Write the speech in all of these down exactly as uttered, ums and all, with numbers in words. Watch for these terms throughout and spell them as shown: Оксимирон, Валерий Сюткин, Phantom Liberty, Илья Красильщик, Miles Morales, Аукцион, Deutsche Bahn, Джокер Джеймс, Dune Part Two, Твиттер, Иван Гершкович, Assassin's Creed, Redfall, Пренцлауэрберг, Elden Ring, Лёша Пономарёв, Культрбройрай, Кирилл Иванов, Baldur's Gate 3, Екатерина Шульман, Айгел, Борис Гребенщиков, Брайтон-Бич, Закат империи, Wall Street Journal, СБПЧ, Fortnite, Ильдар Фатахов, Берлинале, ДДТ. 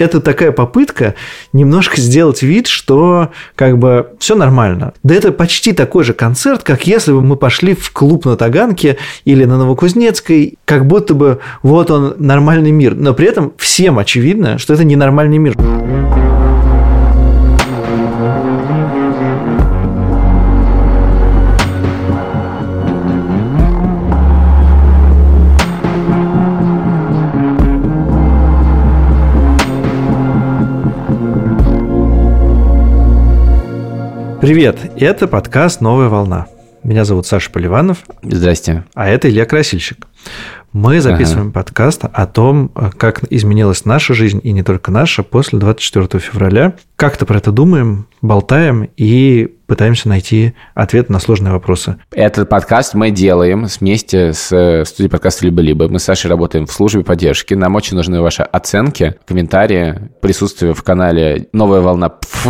это такая попытка немножко сделать вид, что как бы все нормально. Да это почти такой же концерт, как если бы мы пошли в клуб на Таганке или на Новокузнецкой, как будто бы вот он, нормальный мир. Но при этом всем очевидно, что это ненормальный мир. Привет, это подкаст «Новая волна». Меня зовут Саша Поливанов. Здрасте. А это Илья Красильщик. Мы записываем ага. подкаст о том, как изменилась наша жизнь, и не только наша, после двадцать четвёртого февраля. Как-то про это думаем, болтаем и пытаемся найти ответ на сложные вопросы. Этот подкаст мы делаем вместе с студией подкаста «Либо-либо». Мы с Сашей работаем в службе поддержки. Нам очень нужны ваши оценки, комментарии, присутствие в канале «Новая волна ПФ».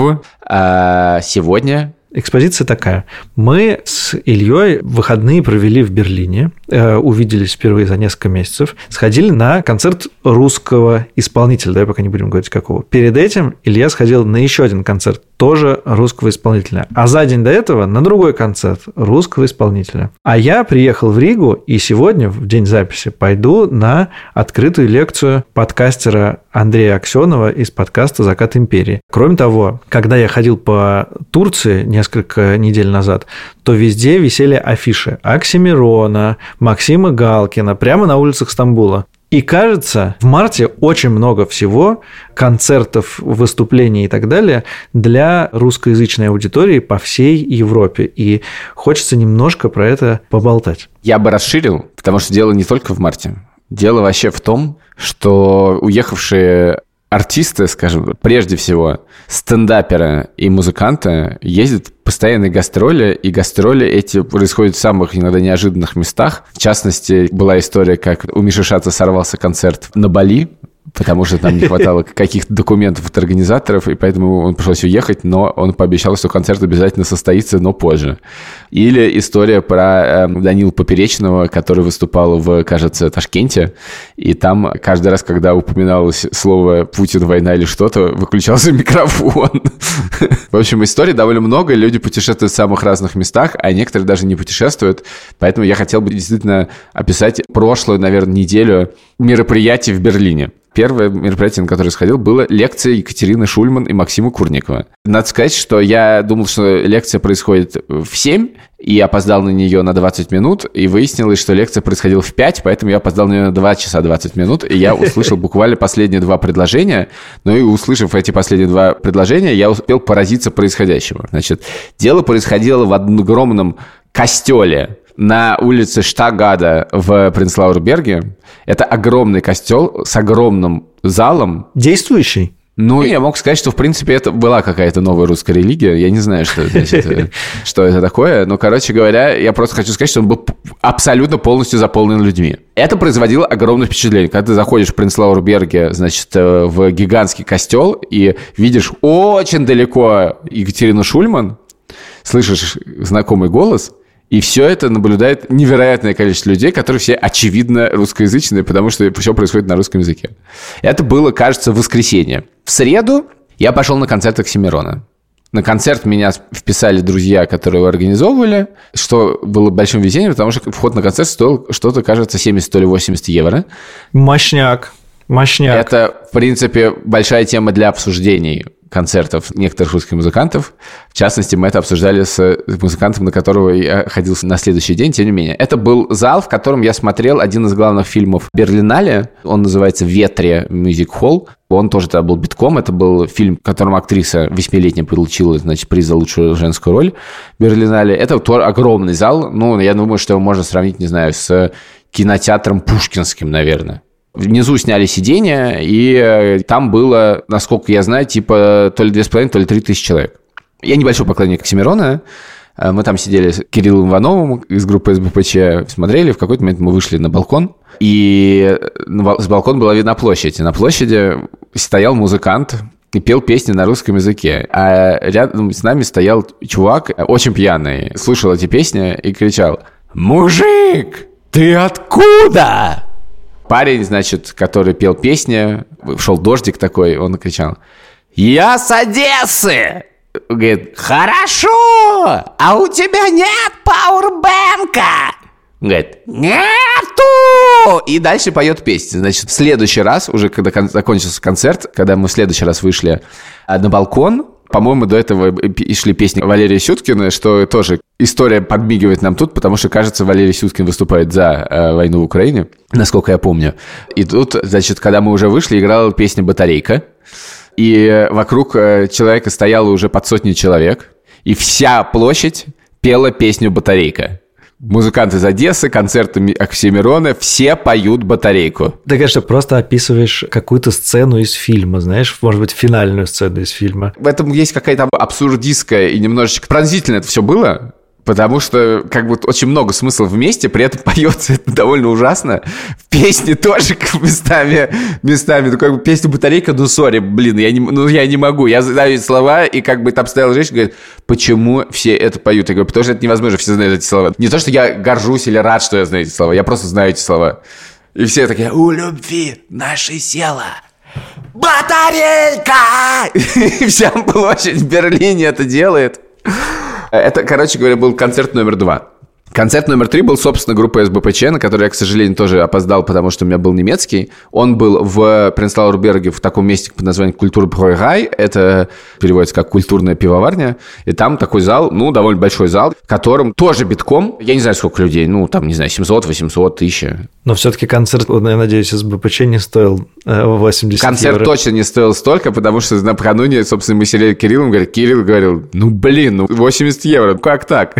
А сегодня... Экспозиция такая. Мы с Ильей выходные провели в Берлине, увиделись впервые за несколько месяцев, сходили на концерт русского исполнителя, да, пока не будем говорить какого. Перед этим Илья сходил на еще один концерт, тоже русского исполнителя. А за день до этого на другой концерт русского исполнителя. А я приехал в Ригу и сегодня, в день записи, пойду на открытую лекцию подкастера Андрея Аксенова из подкаста «Закат империи». Кроме того, когда я ходил по Турции несколько недель назад, то везде висели афиши Оксимирона, Максима Галкина, прямо на улицах Стамбула. И кажется, в марте очень много всего, концертов, выступлений и так далее, для русскоязычной аудитории по всей Европе. И хочется немножко про это поболтать. Я бы расширил, потому что дело не только в марте. Дело вообще в том, что уехавшие артисты, скажем, прежде всего стендаперы и музыканты, ездят в постоянные гастроли, и гастроли эти происходят в самых иногда неожиданных местах. В частности, была история, как у Миши Шаца сорвался концерт на Бали, потому что там не хватало каких-то документов от организаторов, и поэтому он пришлось уехать, но он пообещал, что концерт обязательно состоится, но позже. Или история про э, Данила Поперечного, который выступал в, кажется, Ташкенте, и там каждый раз, когда упоминалось слово «Путин, война» или что-то, выключался микрофон. В общем, историй довольно много, люди путешествуют в самых разных местах, а некоторые даже не путешествуют, поэтому я хотел бы действительно описать прошлую, наверное, неделю мероприятий в Берлине. Первое мероприятие, на которое сходил, было лекция Екатерины Шульман и Максима Курникова. Надо сказать, что я думал, что лекция происходит в семь, и опоздал на нее на двадцать минут, и выяснилось, что лекция происходила в пять, поэтому я опоздал на нее на два часа двадцать минут, и я услышал буквально последние два предложения, но и услышав эти последние два предложения, я успел поразиться происходящему. Значит, дело происходило в огромном костеле на улице Штагада в Пренцлауэрберге. Это огромный костел с огромным залом. Действующий? Ну, я мог сказать, что, в принципе, это была какая-то новая русская религия. Я не знаю, что, значит, что это такое. Но, короче говоря, я просто хочу сказать, что он был абсолютно полностью заполнен людьми. Это производило огромное впечатление. Когда ты заходишь в Пренцлауэрберге, значит, в гигантский костел и видишь очень далеко Екатерину Шульман, слышишь знакомый голос... И все это наблюдает невероятное количество людей, которые все, очевидно, русскоязычные, потому что все происходит на русском языке. Это было, кажется, в воскресенье. В среду я пошел на концерт Оксимирона. На концерт меня вписали друзья, которые его организовывали, что было большим везением, потому что вход на концерт стоил что-то, кажется, семьдесят или восемьдесят евро. Мощняк. Мощняк. Это, в принципе, большая тема для обсуждений концертов некоторых русских музыкантов. В частности, мы это обсуждали с музыкантом, на которого я ходил на следующий день. Тем не менее, это был зал, в котором я смотрел один из главных фильмов Берлинале. Он называется «Ветре Мюзик Холл». Он тоже тогда был битком. Это был фильм, в котором актриса восьмилетняя получила, значит, приз за лучшую женскую роль в Берлинале. Это тоже огромный зал. Ну, я думаю, что его можно сравнить, не знаю, с кинотеатром Пушкинским, наверное. Внизу сняли сиденья, и там было, насколько я знаю, типа то ли две с половиной, то ли три тысячи человек. Я небольшой поклонник Оксимирона. Мы там сидели с Кириллом Ивановым из группы СБПЧ, смотрели. В какой-то момент мы вышли на балкон, и с балкона была видна площадь. И на площади стоял музыкант и пел песни на русском языке. А рядом с нами стоял чувак, очень пьяный, слушал эти песни и кричал: «Мужик, ты откуда?» Парень, значит, который пел песни, шел дождик такой, он кричал: «Я с Одессы!» Говорит: «Хорошо! А у тебя нет пауэрбэнка?» Говорит: «Нету!» И дальше поет песню. Значит, в следующий раз, уже когда кон- закончился концерт, когда мы в следующий раз вышли на балкон, по-моему, до этого и шли песни Валерия Сюткина, что тоже история подмигивает нам тут, потому что, кажется, Валерий Сюткин выступает за э, войну в Украине, насколько я помню. И тут, значит, когда мы уже вышли, играла песня «Батарейка», и вокруг э, человека стояло уже под сотню человек, и вся площадь пела песню «Батарейка». Музыканты из Одессы, концерты Оксимирона, все поют «Батарейку». Ты, конечно, просто описываешь какую-то сцену из фильма, знаешь, может быть, финальную сцену из фильма. В этом есть какая-то абсурдистская и немножечко пронзительно это все было, потому что как бы очень много смыслов вместе, при этом поется это довольно ужасно. В песне тоже местами, местами, ну как бы песня «Батарейка», ну сори, блин, я не, ну, я не могу, я задаю слова, и как бы там стояла женщина, говорит: «Почему все это поют?» Я говорю: «Потому что это невозможно, все знают эти слова». Не то, что я горжусь или рад, что я знаю эти слова, я просто знаю эти слова. И все такие: «У любви нашей села батарейка!» И вся площадь в Берлине это делает. Это, короче говоря, был концерт номер два. Концерт номер три был, собственно, группа СБПЧ, на которую я, к сожалению, тоже опоздал, потому что у меня был немецкий. Он был в Пренслауэрберге в таком месте под названием Культрбройрай. Это переводится как «культурная пивоварня». И там такой зал, ну, довольно большой зал, в котором тоже битком, я не знаю, сколько людей, ну, там, не знаю, семьсот, восемьсот, тысяча. Но все-таки концерт, я надеюсь, СБПЧ не стоил восемьдесят концерт евро. Точно не стоил столько, потому что накануне, собственно, мы сели с Кириллом, говорит, Кирилл говорил: «Ну, блин, ну, восемьдесят евро, как так?»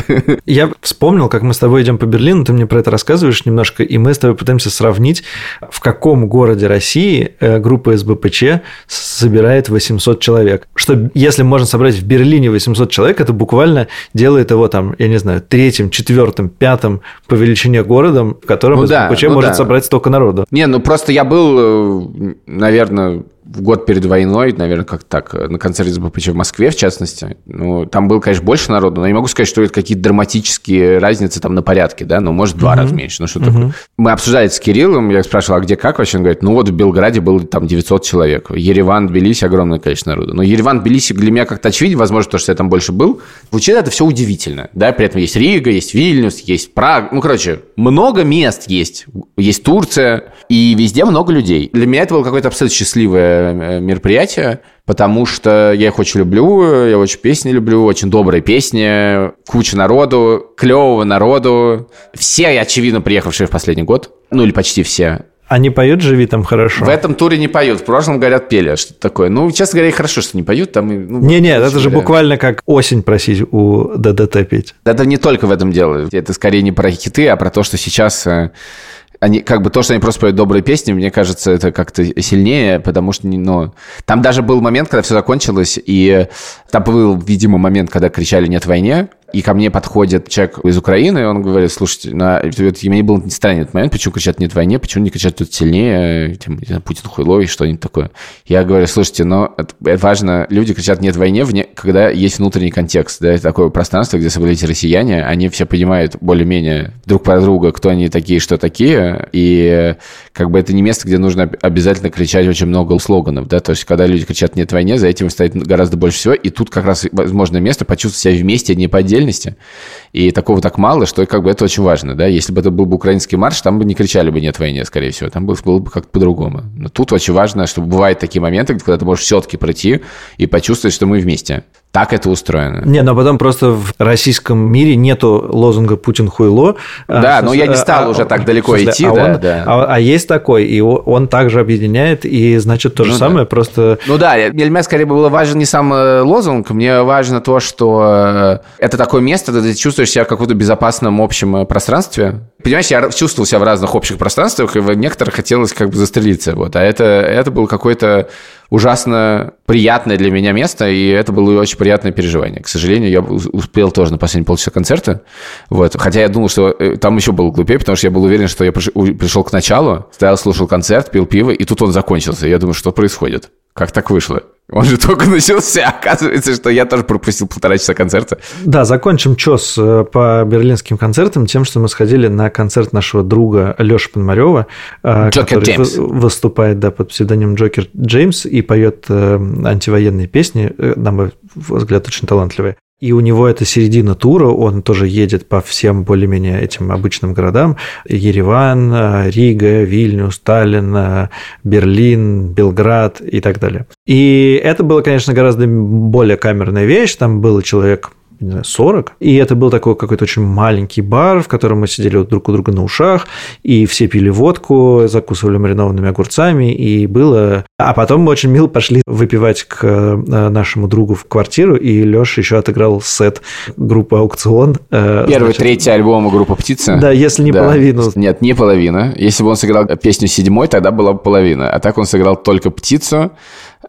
Я вспомнил, как мы с тобой идем по Берлину, ты мне про это рассказываешь немножко, и мы с тобой пытаемся сравнить, в каком городе России группа СБПЧ собирает восемьсот человек. Что если можно собрать в Берлине восемьсот человек, это буквально делает его там, я не знаю, третьим, четвертым, пятым по величине городом, в котором ну СБПЧ да, ну может да. собрать столько народу. Не, ну просто я был, наверное, в год перед войной, наверное, как так, на концерте СБПЧ в Москве, в частности. Ну, там было, конечно, больше народу, но я не могу сказать, что это какие-то драматические разницы там на порядке, да, ну, может, в два mm-hmm. раза меньше, ну, что mm-hmm. такое. Мы обсуждали с Кириллом, я спрашивал, а где как вообще? Он говорит, ну, вот в Белграде было там девятьсот человек. Ереван, Тбилиси, огромное количество народу. Но Ереван, Тбилиси для меня как-то очевиден, возможно, потому что я там больше был. Звучит это все удивительно, да, при этом есть Рига, есть Вильнюс, есть Прага, ну, короче, много мест есть, есть Турция, и везде много людей. Для меня это было какое-то абсолютно счастливое мероприятия, потому что я их очень люблю, я очень песни люблю, очень добрые песни, куча народу, клевого народу. Все, очевидно, приехавшие в последний год, ну или почти все. Они поют «Живи там хорошо»? В этом туре не поют. В прошлом, говорят, пели что-то такое. Ну, честно говоря, и хорошо, что не поют. Не-не, ну, не, это же говоря. Буквально как осень просить у ДДТ петь. Это не только в этом дело. Это скорее не про хиты, а про то, что сейчас... Они, как бы то, что они просто поют добрые песни, мне кажется, это как-то сильнее, потому что, ну, там даже был момент, когда все закончилось, и там был, видимо, момент, когда кричали «нет войне», и ко мне подходит человек из Украины, и он говорит: «Слушайте, на... мне был странный этот момент, почему кричат «нет войне», почему не кричат «тут сильнее», «Путин хуйло» и что-нибудь такое». Я говорю: «Слушайте, но это важно, люди кричат «нет войне», вне... когда есть внутренний контекст, да, это такое пространство, где собрались россияне, они все понимают более-менее друг про друга, кто они такие, что такие, и как бы это не место, где нужно обязательно кричать очень много слоганов, да, то есть когда люди кричат «нет войне», за этим стоит гораздо больше всего, и тут как раз возможное место почувствовать себя вместе, не по отдельности. И такого так мало, что как бы это очень важно, да? Если бы это был бы украинский марш, там бы не кричали бы «нет войне», скорее всего. Там было, было бы как-то по-другому. Но тут очень важно, что бывают такие моменты, когда ты можешь все-таки пройти и почувствовать, что мы вместе. Так это устроено. Не, но потом просто в российском мире нету лозунга «Путин хуйло». Да, а, но я не стал а, уже так далеко смысле, идти. А, да, он, да. А, а есть такой, и он также объединяет, и значит то же ну, самое, да. просто... Ну да, для меня скорее было важен не сам лозунг, мне важно то, что это такое место, где ты чувствуешь себя в каком-то безопасном общем пространстве. Понимаешь, я чувствовал себя в разных общих пространствах, и в некоторых хотелось как бы застрелиться. Вот. А это, это было какое-то ужасно приятное для меня место, и это было очень приятное переживание. К сожалению, я успел тоже на последние полчаса концерта. Вот. Хотя я думал, что там еще было глупее, потому что я был уверен, что я пришел к началу, стоял, слушал концерт, пил пиво, и тут он закончился. Я думаю, что происходит? Как так вышло? Он же только начался. Оказывается, что я тоже пропустил полтора часа концерта. Да, закончим час по берлинским концертам тем, что мы сходили на концерт нашего друга Лёши Пономарёва, который Джеймс. выступает да, под псевдонимом Джокер Джеймс и поет антивоенные песни, на мой взгляд, очень талантливые. И у него это середина тура, он тоже едет по всем более-менее этим обычным городам. Ереван, Рига, Вильнюс, Таллин, Берлин, Белград и так далее. И это было, конечно, гораздо более камерная вещь. Там было человек... не знаю, сорок, и это был такой какой-то очень маленький бар, в котором мы сидели вот друг у друга на ушах, и все пили водку, закусывали маринованными огурцами, и было... А потом мы очень мило пошли выпивать к нашему другу в квартиру, и Лёша еще отыграл сет группы «Аукцион». Первый, значит... третий альбом группы «Птица». Да, если не да. половину. Нет, не половина. Если бы он сыграл песню «Седьмой», тогда была бы половина. А так он сыграл только «Птицу»,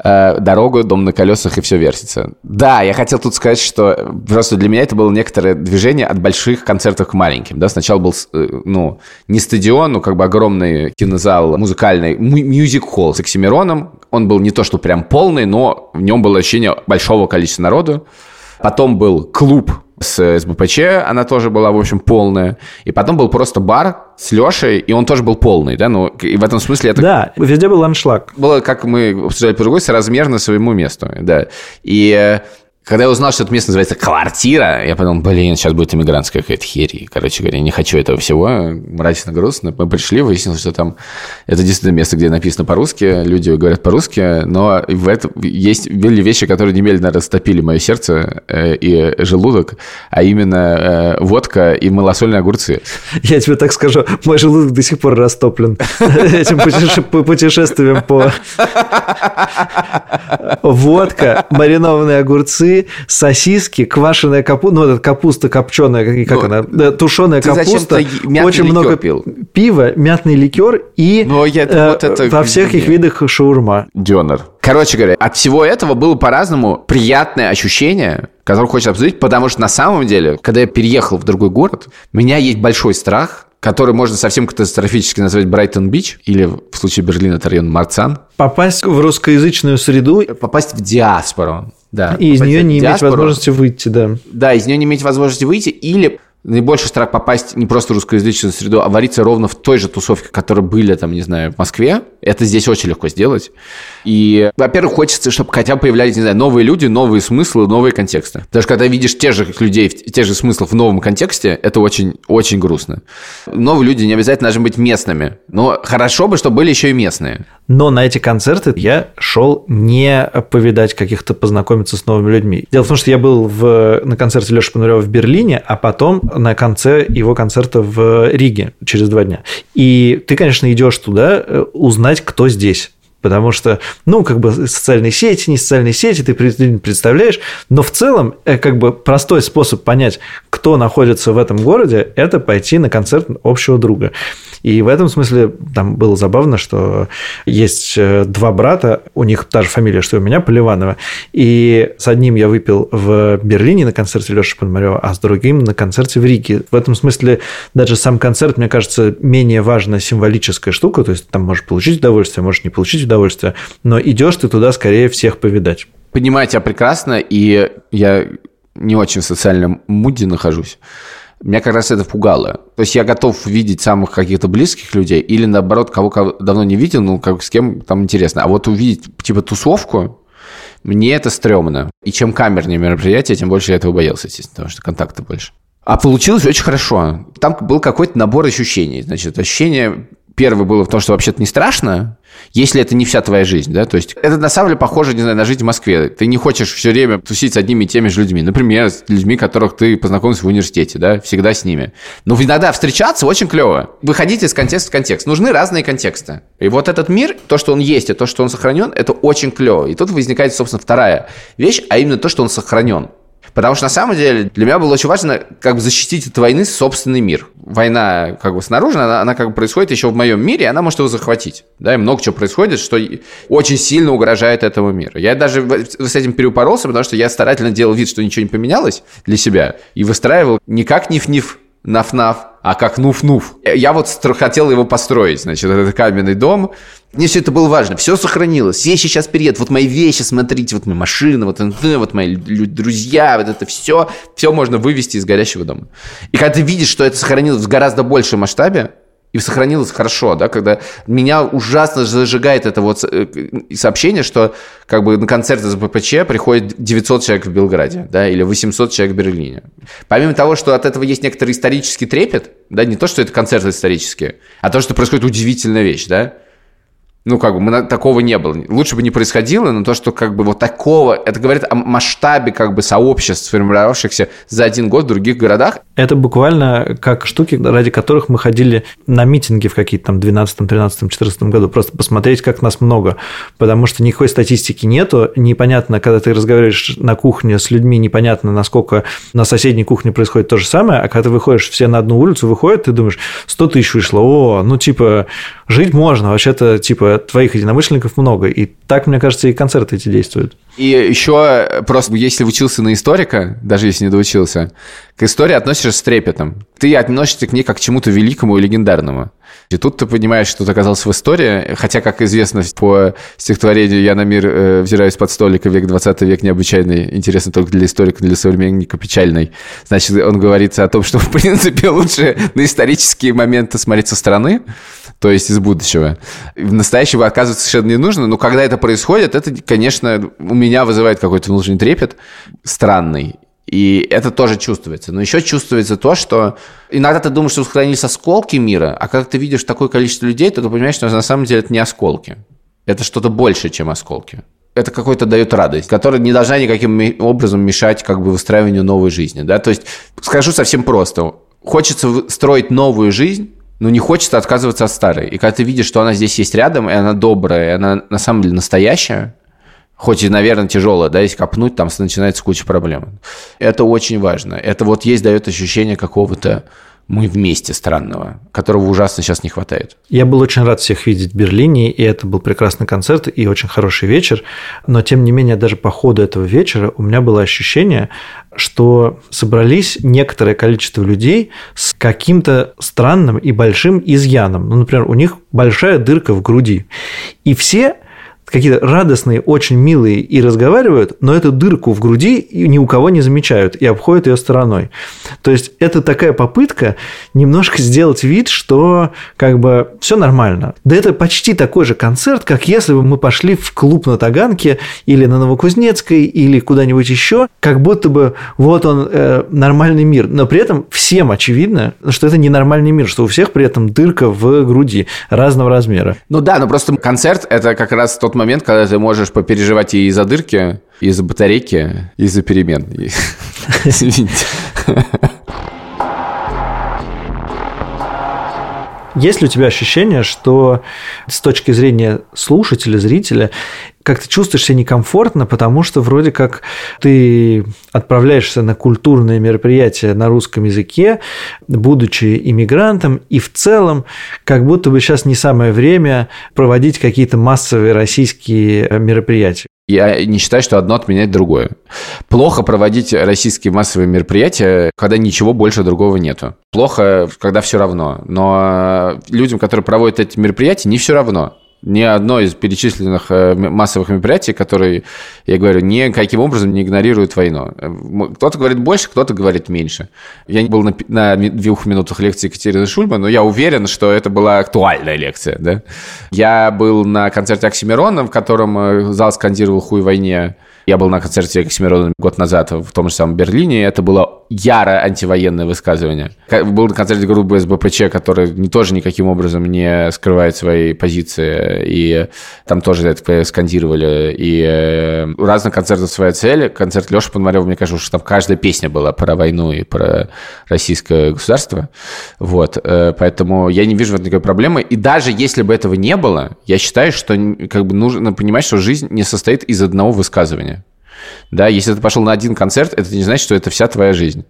«Дорогу», «Дом на колесах» и все вертится. Да, я хотел тут сказать, что просто для меня это было некоторое движение от больших концертов к маленьким. Да? Сначала был, ну, не стадион, но как бы огромный кинозал, музыкальный, мьюзик-холл с Оксимироном. Он был не то, что прям полный, но в нем было ощущение большого количества народу. Потом был клуб с СБПЧ, она тоже была, в общем, полная. И потом был просто бар с Лешей, и он тоже был полный, да? Ну, и в этом смысле это... Да, везде был аншлаг. Было, как мы обсуждали по-другому, соразмерно своему месту, да. И... Когда я узнал, что это место называется «Квартира», я подумал, блин, сейчас будет иммигрантская какая-то херь. Короче говоря, не хочу этого всего, мрачно-грустно. Мы пришли, выяснилось, что там это действительно место, где написано по-русски, люди говорят по-русски, но в этом есть, были вещи, которые немедленно растопили мое сердце и желудок, а именно водка и малосольные огурцы. Я тебе так скажу, мой желудок до сих пор растоплен этим путешествием по... Водка, маринованные огурцы, сосиски, квашеная капуста, ну, это капуста копченая, как ну, она, тушеная капуста, очень много пил. Пива, мятный ликер и Но я, э, вот это... во всех их видах шаурма. Дёнер. Короче говоря, от всего этого было по-разному приятное ощущение, которое хочется обсудить, потому что на самом деле, когда я переехал в другой город, у меня есть большой страх, который можно совсем катастрофически назвать Брайтон-Бич, или в случае Берлина это район Марцан. Попасть в русскоязычную среду. Попасть в диаспору. Да, и из нее не иметь возможности выйти, да. Да, из нее не иметь возможности выйти, или наибольший страх попасть не просто в русскоязычную среду, а вариться ровно в той же тусовке, которые были, там, не знаю, в Москве. Это здесь очень легко сделать. И, во-первых, хочется, чтобы хотя бы появлялись, не знаю, новые люди, новые смыслы, новые контексты. Потому что когда видишь тех же людей, тех же смыслов в новом контексте, это очень-очень грустно. Новые люди не обязательно должны быть местными. Но хорошо бы, чтобы были еще и местные. Но на эти концерты я шел не повидать каких-то, познакомиться с новыми людьми. Дело в том, что я был в, на концерте Лёши Пономарёва в Берлине, а потом... на конце его концерта в Риге через два дня. И ты, конечно, идешь туда узнать, кто здесь. Потому что, ну, как бы социальные сети, не социальные сети, ты представляешь. Но в целом, как бы простой способ понять, кто находится в этом городе, это пойти на концерт общего друга. И в этом смысле там было забавно, что есть два брата, у них та же фамилия, что и у меня, Поливанова. И с одним я выпил в Берлине на концерте Лёши Пономарёва, а с другим на концерте в Риге. В этом смысле даже сам концерт, мне кажется, менее важная символическая штука. То есть там можешь получить удовольствие, можешь не получить удовольствие, но идешь ты туда скорее всех повидать. Понимаю тебя прекрасно, и я не очень в социальном муде нахожусь. Меня как раз это пугало. То есть я готов видеть самых каких-то близких людей или, наоборот, кого, кого давно не видел, ну, как, с кем там интересно. А вот увидеть, типа, тусовку, мне это стрёмно. И чем камернее мероприятие, тем больше я этого боялся, естественно, потому что контакта больше. А получилось очень хорошо. Там был какой-то набор ощущений. Значит, ощущение... Первое было в том, что вообще-то не страшно, если это не вся твоя жизнь, да, то есть это на самом деле похоже, не знаю, на жизнь в Москве. Ты не хочешь все время тусить с одними и теми же людьми, например, с людьми, которых ты познакомился в университете, да, всегда с ними. Но иногда встречаться очень клево. Выходить из контекста в контекст. Нужны разные контексты. И вот этот мир, то, что он есть, и то, что он сохранен, это очень клево. И тут возникает, собственно, вторая вещь, а именно то, что он сохранен. Потому что, на самом деле, для меня было очень важно как бы защитить от войны собственный мир. Война как бы снаружи, она, она как бы происходит еще в моем мире, и она может его захватить. Да, и много чего происходит, что очень сильно угрожает этому миру. Я даже с этим переупоролся, потому что я старательно делал вид, что ничего не поменялось для себя, и выстраивал не как ниф-ниф, наф-наф, а как нуф-нуф. Я вот хотел его построить, значит, этот каменный дом. Мне все это было важно, все сохранилось. Вещи сейчас переедут, вот мои вещи, смотрите, вот моя машина, вот, вот мои друзья, вот это все, все можно вывести из горящего дома. И когда ты видишь, что это сохранилось в гораздо большем масштабе, и сохранилось хорошо, да, когда меня ужасно зажигает это вот сообщение, что как бы на концерт СБПЧ приходит девятьсот человек в Белграде, да, или восемьсот человек в Берлине. Помимо того, что от этого есть некоторый исторический трепет, да, не то, что это концерты исторические, а то, что происходит удивительная вещь, да. Ну, как бы, мы, такого не было. Лучше бы не происходило, но то, что как бы вот такого... Это говорит о масштабе как бы сообществ, сформировавшихся за один год в других городах. Это буквально как штуки, ради которых мы ходили на митинги в какие-то там двенадцатом, тринадцатом, четырнадцатом году. Просто посмотреть, как нас много. Потому что никакой статистики нету. Непонятно, когда ты разговариваешь на кухне с людьми, непонятно, насколько на соседней кухне происходит то же самое. А когда ты выходишь, все на одну улицу выходят, ты думаешь, сто тысяч вышло. О, ну, типа, жить можно. Вообще-то, типа, твоих единомышленников много. И так, мне кажется, и концерты эти действуют. И еще просто, если учился на историка, даже если не доучился, к истории относишься с трепетом. Ты относишься к ней как к чему-то великому и легендарному. И тут ты понимаешь, что ты оказался в истории, хотя, как известно по стихотворению «Я на мир э, взираю из-под столика, век двадцатый век необычайный, интересно только для историка, для современника печальный». Значит, он говорит о том, что, в принципе, лучше на исторические моменты смотреть со стороны, то есть из будущего. В настоящего оказывается совершенно не нужно, но когда это происходит, это, конечно, у меня вызывает какой-то внутренний трепет странный. И это тоже чувствуется. Но еще чувствуется то, что иногда ты думаешь, что сохранились осколки мира, а когда ты видишь такое количество людей, то ты понимаешь, что на самом деле это не осколки. Это что-то больше, чем осколки. Это какой-то дает радость, которая не должна никаким образом мешать как бы выстраиванию новой жизни. Да? То есть, скажу совсем просто. Хочется строить новую жизнь, но не хочется отказываться от старой. И когда ты видишь, что она здесь есть рядом, и она добрая, и она на самом деле настоящая, хоть и, наверное, тяжело, да, если копнуть, там начинается куча проблем. Это очень важно. Это вот есть, дает ощущение какого-то «мы вместе» странного, которого ужасно сейчас не хватает. Я был очень рад всех видеть в Берлине, и это был прекрасный концерт и очень хороший вечер. Но, тем не менее, даже по ходу этого вечера у меня было ощущение, что собрались некоторое количество людей с каким-то странным и большим изъяном. Ну, например, у них большая дырка в груди. И все... какие-то радостные, очень милые и разговаривают, но эту дырку в груди ни у кого не замечают и обходят ее стороной. То есть, это такая попытка немножко сделать вид, что как бы все нормально. Да это почти такой же концерт, как если бы мы пошли в клуб на Таганке или на Новокузнецкой или куда-нибудь еще, как будто бы вот он, э, нормальный мир. Но при этом всем очевидно, что это ненормальный мир, что у всех при этом дырка в груди разного размера. Ну да, но просто концерт – это как раз тот момент, момент, когда ты можешь попереживать и из-за дырки, и из-за батарейки, и из-за перемен. Извините. Есть ли у тебя ощущение, что с точки зрения слушателя, зрителя, как ты чувствуешь себя некомфортно, потому что вроде как ты отправляешься на культурные мероприятия на русском языке, будучи иммигрантом, и в целом как будто бы сейчас не самое время проводить какие-то массовые российские мероприятия? Я не считаю, что одно отменяет другое. Плохо проводить российские массовые мероприятия, когда ничего больше другого нету. Плохо, когда все равно. Но людям, которые проводят эти мероприятия, не все равно. Ни одно из перечисленных массовых мероприятий, которые, я говорю, никаким образом не игнорируют войну. Кто-то говорит больше, кто-то говорит меньше. Я не был на, на двух минутах лекции Екатерины Шульман, но я уверен, что это была актуальная лекция. Да? Я был на концерте Оксимирона, в котором зал скандировал «Хуй войне». Я был на концерте Оксимирона год назад в том же самом Берлине. Это было яро антивоенное высказывание. Был на концерте группы СБПЧ, которая тоже никаким образом не скрывает свои позиции. И там тоже это скандировали. И у разных концертов своя цель. Концерт Лёши Пономарёва, мне кажется, что там каждая песня была про войну и про российское государство. Вот. Поэтому я не вижу в этом никакой проблемы. И даже если бы этого не было, я считаю, что как бы нужно понимать, что жизнь не состоит из одного высказывания. Да, если ты пошел на один концерт, это не значит, что это вся твоя жизнь.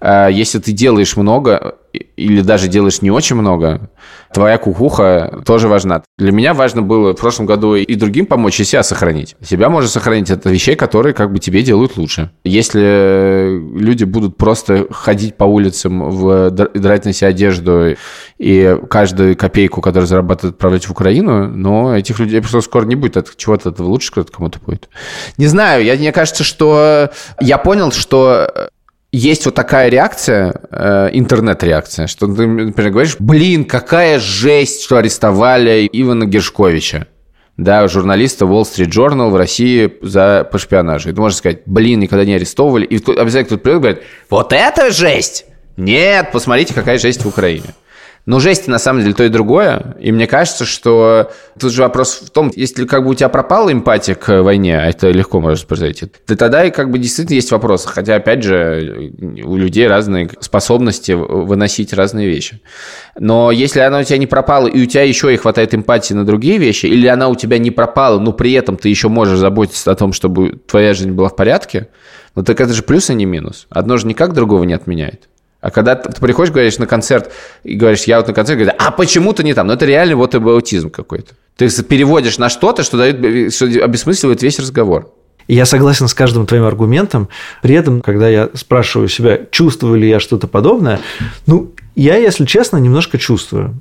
Если ты делаешь много, или даже делаешь не очень много, твоя кукуха тоже важна. Для меня важно было в прошлом году и другим помочь, и себя сохранить. Себя можно сохранить от вещей, которые как бы тебе делают лучше. Если люди будут просто ходить по улицам, в, драть на себя одежду и каждую копейку, которую зарабатывают, отправлять в Украину, но этих людей просто скоро не будет. От чего-то этого лучше кто-то кому-то будет. Не знаю, я, мне кажется, что... Я понял, что... Есть вот такая реакция, э, интернет-реакция, что ты, например, говоришь, блин, какая жесть, что арестовали Ивана Гершковича, да, журналиста Wall Street Journal в России за, по шпионажу. И ты можешь сказать, блин, никогда не арестовывали. И обязательно кто-то придет и говорит, вот это жесть! Нет, посмотрите, какая жесть в Украине. Но жесть на самом деле то и другое. И мне кажется, что тут же вопрос в том, если как бы у тебя пропала эмпатия к войне, а это легко может произойти, то тогда и как бы действительно есть вопросы. Хотя, опять же, у людей разные способности выносить разные вещи. Но если она у тебя не пропала, и у тебя еще и хватает эмпатии на другие вещи, или она у тебя не пропала, но при этом ты еще можешь заботиться о том, чтобы твоя жизнь была в порядке, ну так это же плюс, а не минус. Одно же никак другого не отменяет. А когда ты приходишь, говоришь на концерт, и говоришь, я вот на концерт, говорю, а почему-то не там. Ну, это реально вот аутизм какой-то. Ты переводишь на что-то, что дает, что обесмысливает весь разговор. Я согласен с каждым твоим аргументом. При этом, когда я спрашиваю себя, чувствую ли я что-то подобное, ну, я, если честно, немножко чувствую.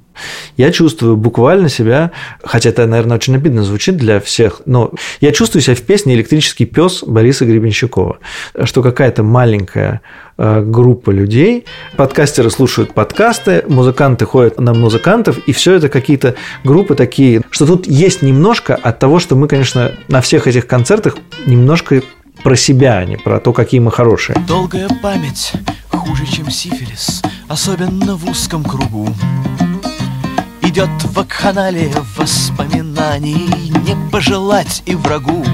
Я чувствую буквально себя, хотя это, наверное, очень обидно звучит для всех, но я чувствую себя в песне «Электрический пес» Бориса Гребенщикова, что какая-то маленькая группа людей, подкастеры слушают подкасты, музыканты ходят на музыкантов, и все это какие-то группы такие, что тут есть немножко от того, что мы, конечно, на всех этих концертах немножко про себя, а не про то, какие мы хорошие. Долгая память хуже, чем сифилис, особенно в узком кругу. Идет вакханалия воспоминаний, не пожелать и врагу.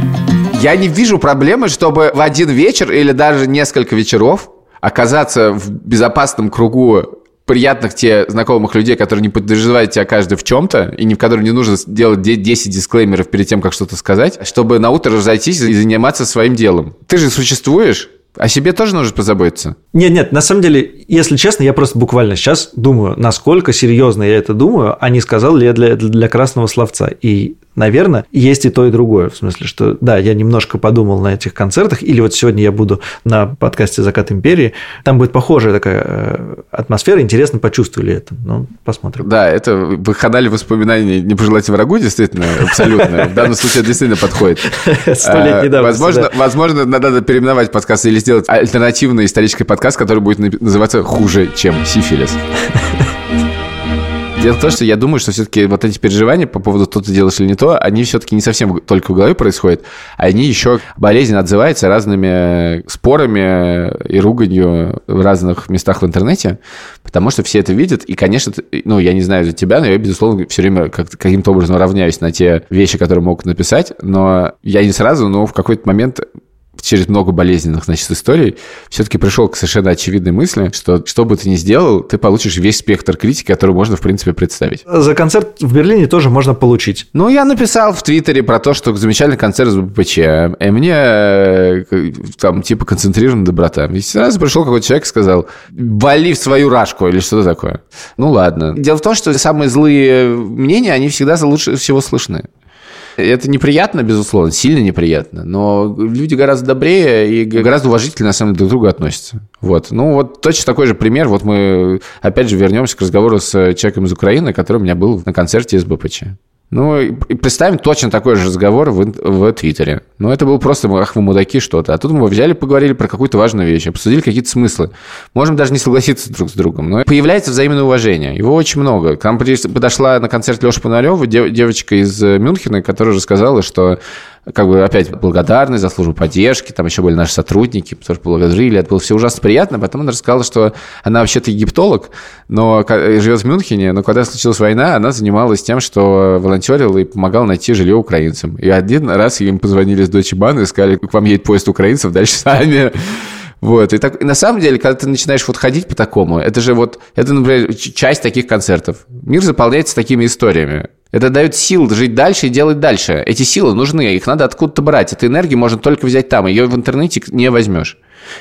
Я не вижу проблемы, чтобы в один вечер или даже несколько вечеров оказаться в безопасном кругу приятных тебе знакомых людей, которые не подозревают тебя каждый в чем-то, и которым не нужно делать десять дисклеймеров перед тем, как что-то сказать, чтобы наутро разойтись и заниматься своим делом. Ты же существуешь. О себе тоже нужно позаботиться? Нет, нет, на самом деле, если честно, я просто буквально сейчас думаю, насколько серьезно я это думаю, а не сказал ли я для, для красного словца. И, наверное, есть и то, и другое. В смысле, что да, я немножко подумал на этих концертах, или вот сегодня я буду на подкасте «Закат империи», там будет похожая такая атмосфера, интересно, почувствовали это. Ну, посмотрим. Да, это вы ходали воспоминания «Не пожелайте врагу», действительно, абсолютно. В данном случае это действительно подходит. Сто лет недавно. Возможно, надо переименовать подкаст или сделать альтернативный исторический подкаст, который будет называться «Хуже, чем сифилис». Дело в том, что я думаю, что все-таки вот эти переживания по поводу «то ты делаешь или не то», они все-таки не совсем только в голове происходят, они еще болезненно отзываются разными спорами и руганью в разных местах в интернете, потому что все это видят, и, конечно, ну, я не знаю за тебя, но я, безусловно, все время как- каким-то образом равняюсь на те вещи, которые могут написать, но я не сразу, но в какой-то момент... через много болезненных, значит, историй, все-таки пришел к совершенно очевидной мысли, что что бы ты ни сделал, ты получишь весь спектр критики, который можно, в принципе, представить. За концерт в Берлине тоже можно получить. Ну, я написал в Твиттере про то, что замечательный концерт СБПЧ, и мне там типа концентрирована доброта. И сразу пришел какой-то человек и сказал, вали в свою рашку или что-то такое. Ну, ладно. Дело в том, что самые злые мнения, они всегда лучше всего слышны. Это неприятно, безусловно, сильно неприятно, но люди гораздо добрее и гораздо уважительнее, на самом деле, друг к другу относятся. Вот. Ну, вот точно такой же пример. Вот мы, опять же, вернемся к разговору с человеком из Украины, который у меня был на концерте СБПЧ. Ну, и представим точно такой же разговор в, в Твиттере. Ну, это было просто, ах, вы мудаки, что-то. А тут мы взяли, поговорили про какую-то важную вещь, обсудили какие-то смыслы. Можем даже не согласиться друг с другом. Но появляется взаимное уважение. Его очень много. К нам подошла на концерт Лёши Пономарёва дев, девочка из Мюнхена, которая же сказала, что... как бы опять благодарность за службу поддержки, там еще были наши сотрудники, тоже благодарили, это было все ужасно приятно, потом она рассказала, что она вообще-то египтолог, но живет в Мюнхене, но когда случилась война, она занималась тем, что волонтерила и помогала найти жилье украинцам. И один раз им позвонили с Deutsche Bahn и сказали, к вам едет поезд украинцев, дальше сами... Вот, и, так, и на самом деле, когда ты начинаешь вот ходить по такому, это же вот, это, например, часть таких концертов. Мир заполняется такими историями. Это дает сил жить дальше и делать дальше. Эти силы нужны, их надо откуда-то брать. Эту энергию можно только взять там, ее в интернете не возьмешь.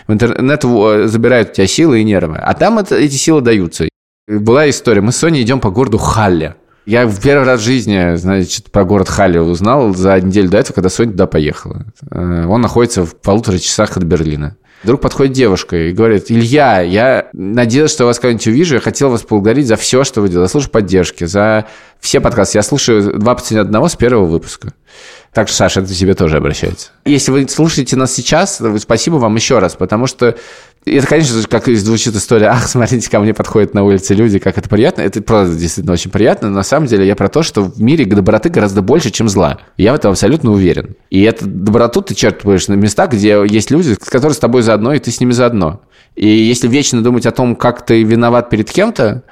В интернет забирают у тебя силы и нервы, а там это, эти силы даются. Была история. Мы с Соней идем по городу Халле. Я в первый раз в жизни, значит, про город Халле узнал за неделю до этого, когда Соня туда поехала. Он находится в полутора часах от Берлина. Вдруг подходит девушка и говорит: Илья, я надеялась, что я вас когда-нибудь увижу. Я хотел вас поблагодарить за все, что вы делали. Я слушаю поддержки, за все подкасты. Я слушаю два по цене одного с первого выпуска. Так что, Саша, это к тебе тоже обращается. Если вы слушаете нас сейчас, спасибо вам еще раз, потому что это, конечно, как звучит история: ах, смотрите, ко мне подходят на улице люди, как это приятно. Это правда действительно очень приятно. Но на самом деле я про то, что в мире доброты гораздо больше, чем зла. Я в этом абсолютно уверен. И эту доброту ты черпаешь на местах, где есть люди, которые с тобой заодно, и ты с ними заодно. И если вечно думать о том, как ты виноват перед кем-то,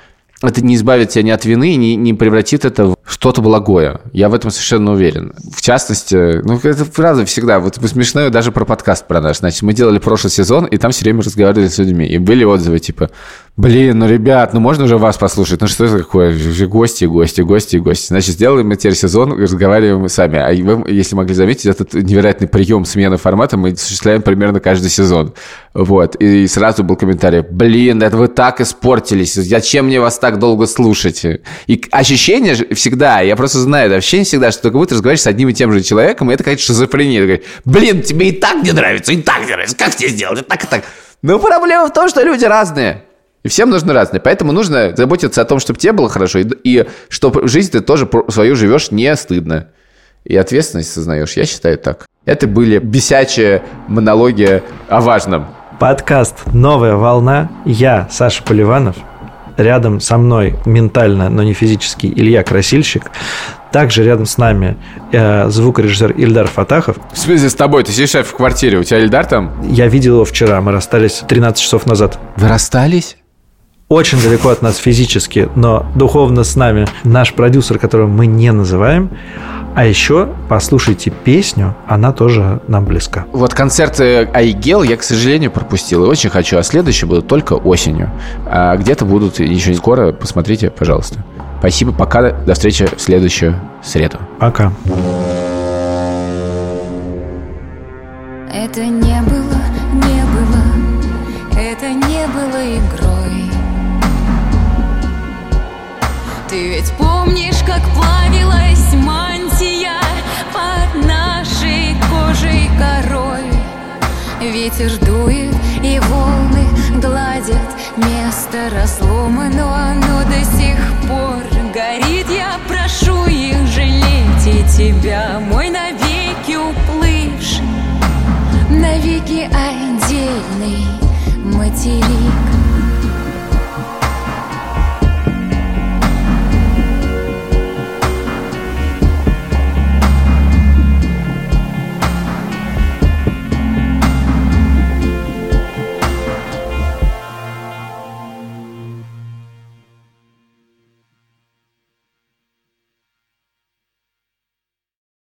это не избавит тебя ни от вины, и не, не превратит это в что-то благое. Я в этом совершенно уверен. В частности, ну, это фраза всегда. Вот смешная даже про подкаст про наш. Значит, мы делали прошлый сезон, и там все время разговаривали с людьми. И были отзывы типа: блин, ну, ребят, ну, можно уже вас послушать? Ну, что это такое? Гости, гости, гости, гости. Значит, сделаем мы теперь сезон, разговариваем сами. А вы, если могли заметить, этот невероятный прием смены формата мы осуществляем примерно каждый сезон. Вот. И сразу был комментарий: блин, это вы так испортились. Зачем мне вас так долго слушать? И ощущение всегда, я просто знаю, это ощущение всегда, что только будто разговариваешь с одним и тем же человеком, и это какая-то шизофрения. Ты говоришь: блин, тебе и так не нравится, и так не нравится. Как тебе сделать? И так, и так. Но проблема в том, что люди разные. И всем нужно разное. Поэтому нужно заботиться о том, чтобы тебе было хорошо, и, и чтобы жизнь ты тоже свою живешь не стыдно. И ответственность сознаешь. Я считаю так. Это были бесячие монологи о важном. Подкаст «Новая волна». Я, Саша Поливанов. Рядом со мной ментально, но не физически, Илья Красильщик. Также рядом с нами э, звукорежиссер Ильдар Фатахов. В смысле с тобой? Ты сидишь в квартире, у тебя Ильдар там? Я видел его вчера, мы расстались тринадцать часов назад. Вы расстались? Очень далеко от нас физически, но духовно с нами наш продюсер, которого мы не называем. А еще послушайте песню, она тоже нам близка. Вот концерты Айгел я, к сожалению, пропустил и очень хочу, а следующие будут только осенью. А где-то будут еще не скоро, посмотрите, пожалуйста. Спасибо, пока, до встречи в следующую среду. Пока. Это не было, не было, это не было игрой. Ты ведь помнишь, как плавилась мантия под нашей кожей корой? Ветер дует, и волны гладят место разлома, но оно до сих пор горит. Я прошу их жалеть, и тебя, мой, навеки уплывший, навеки отдельный материк.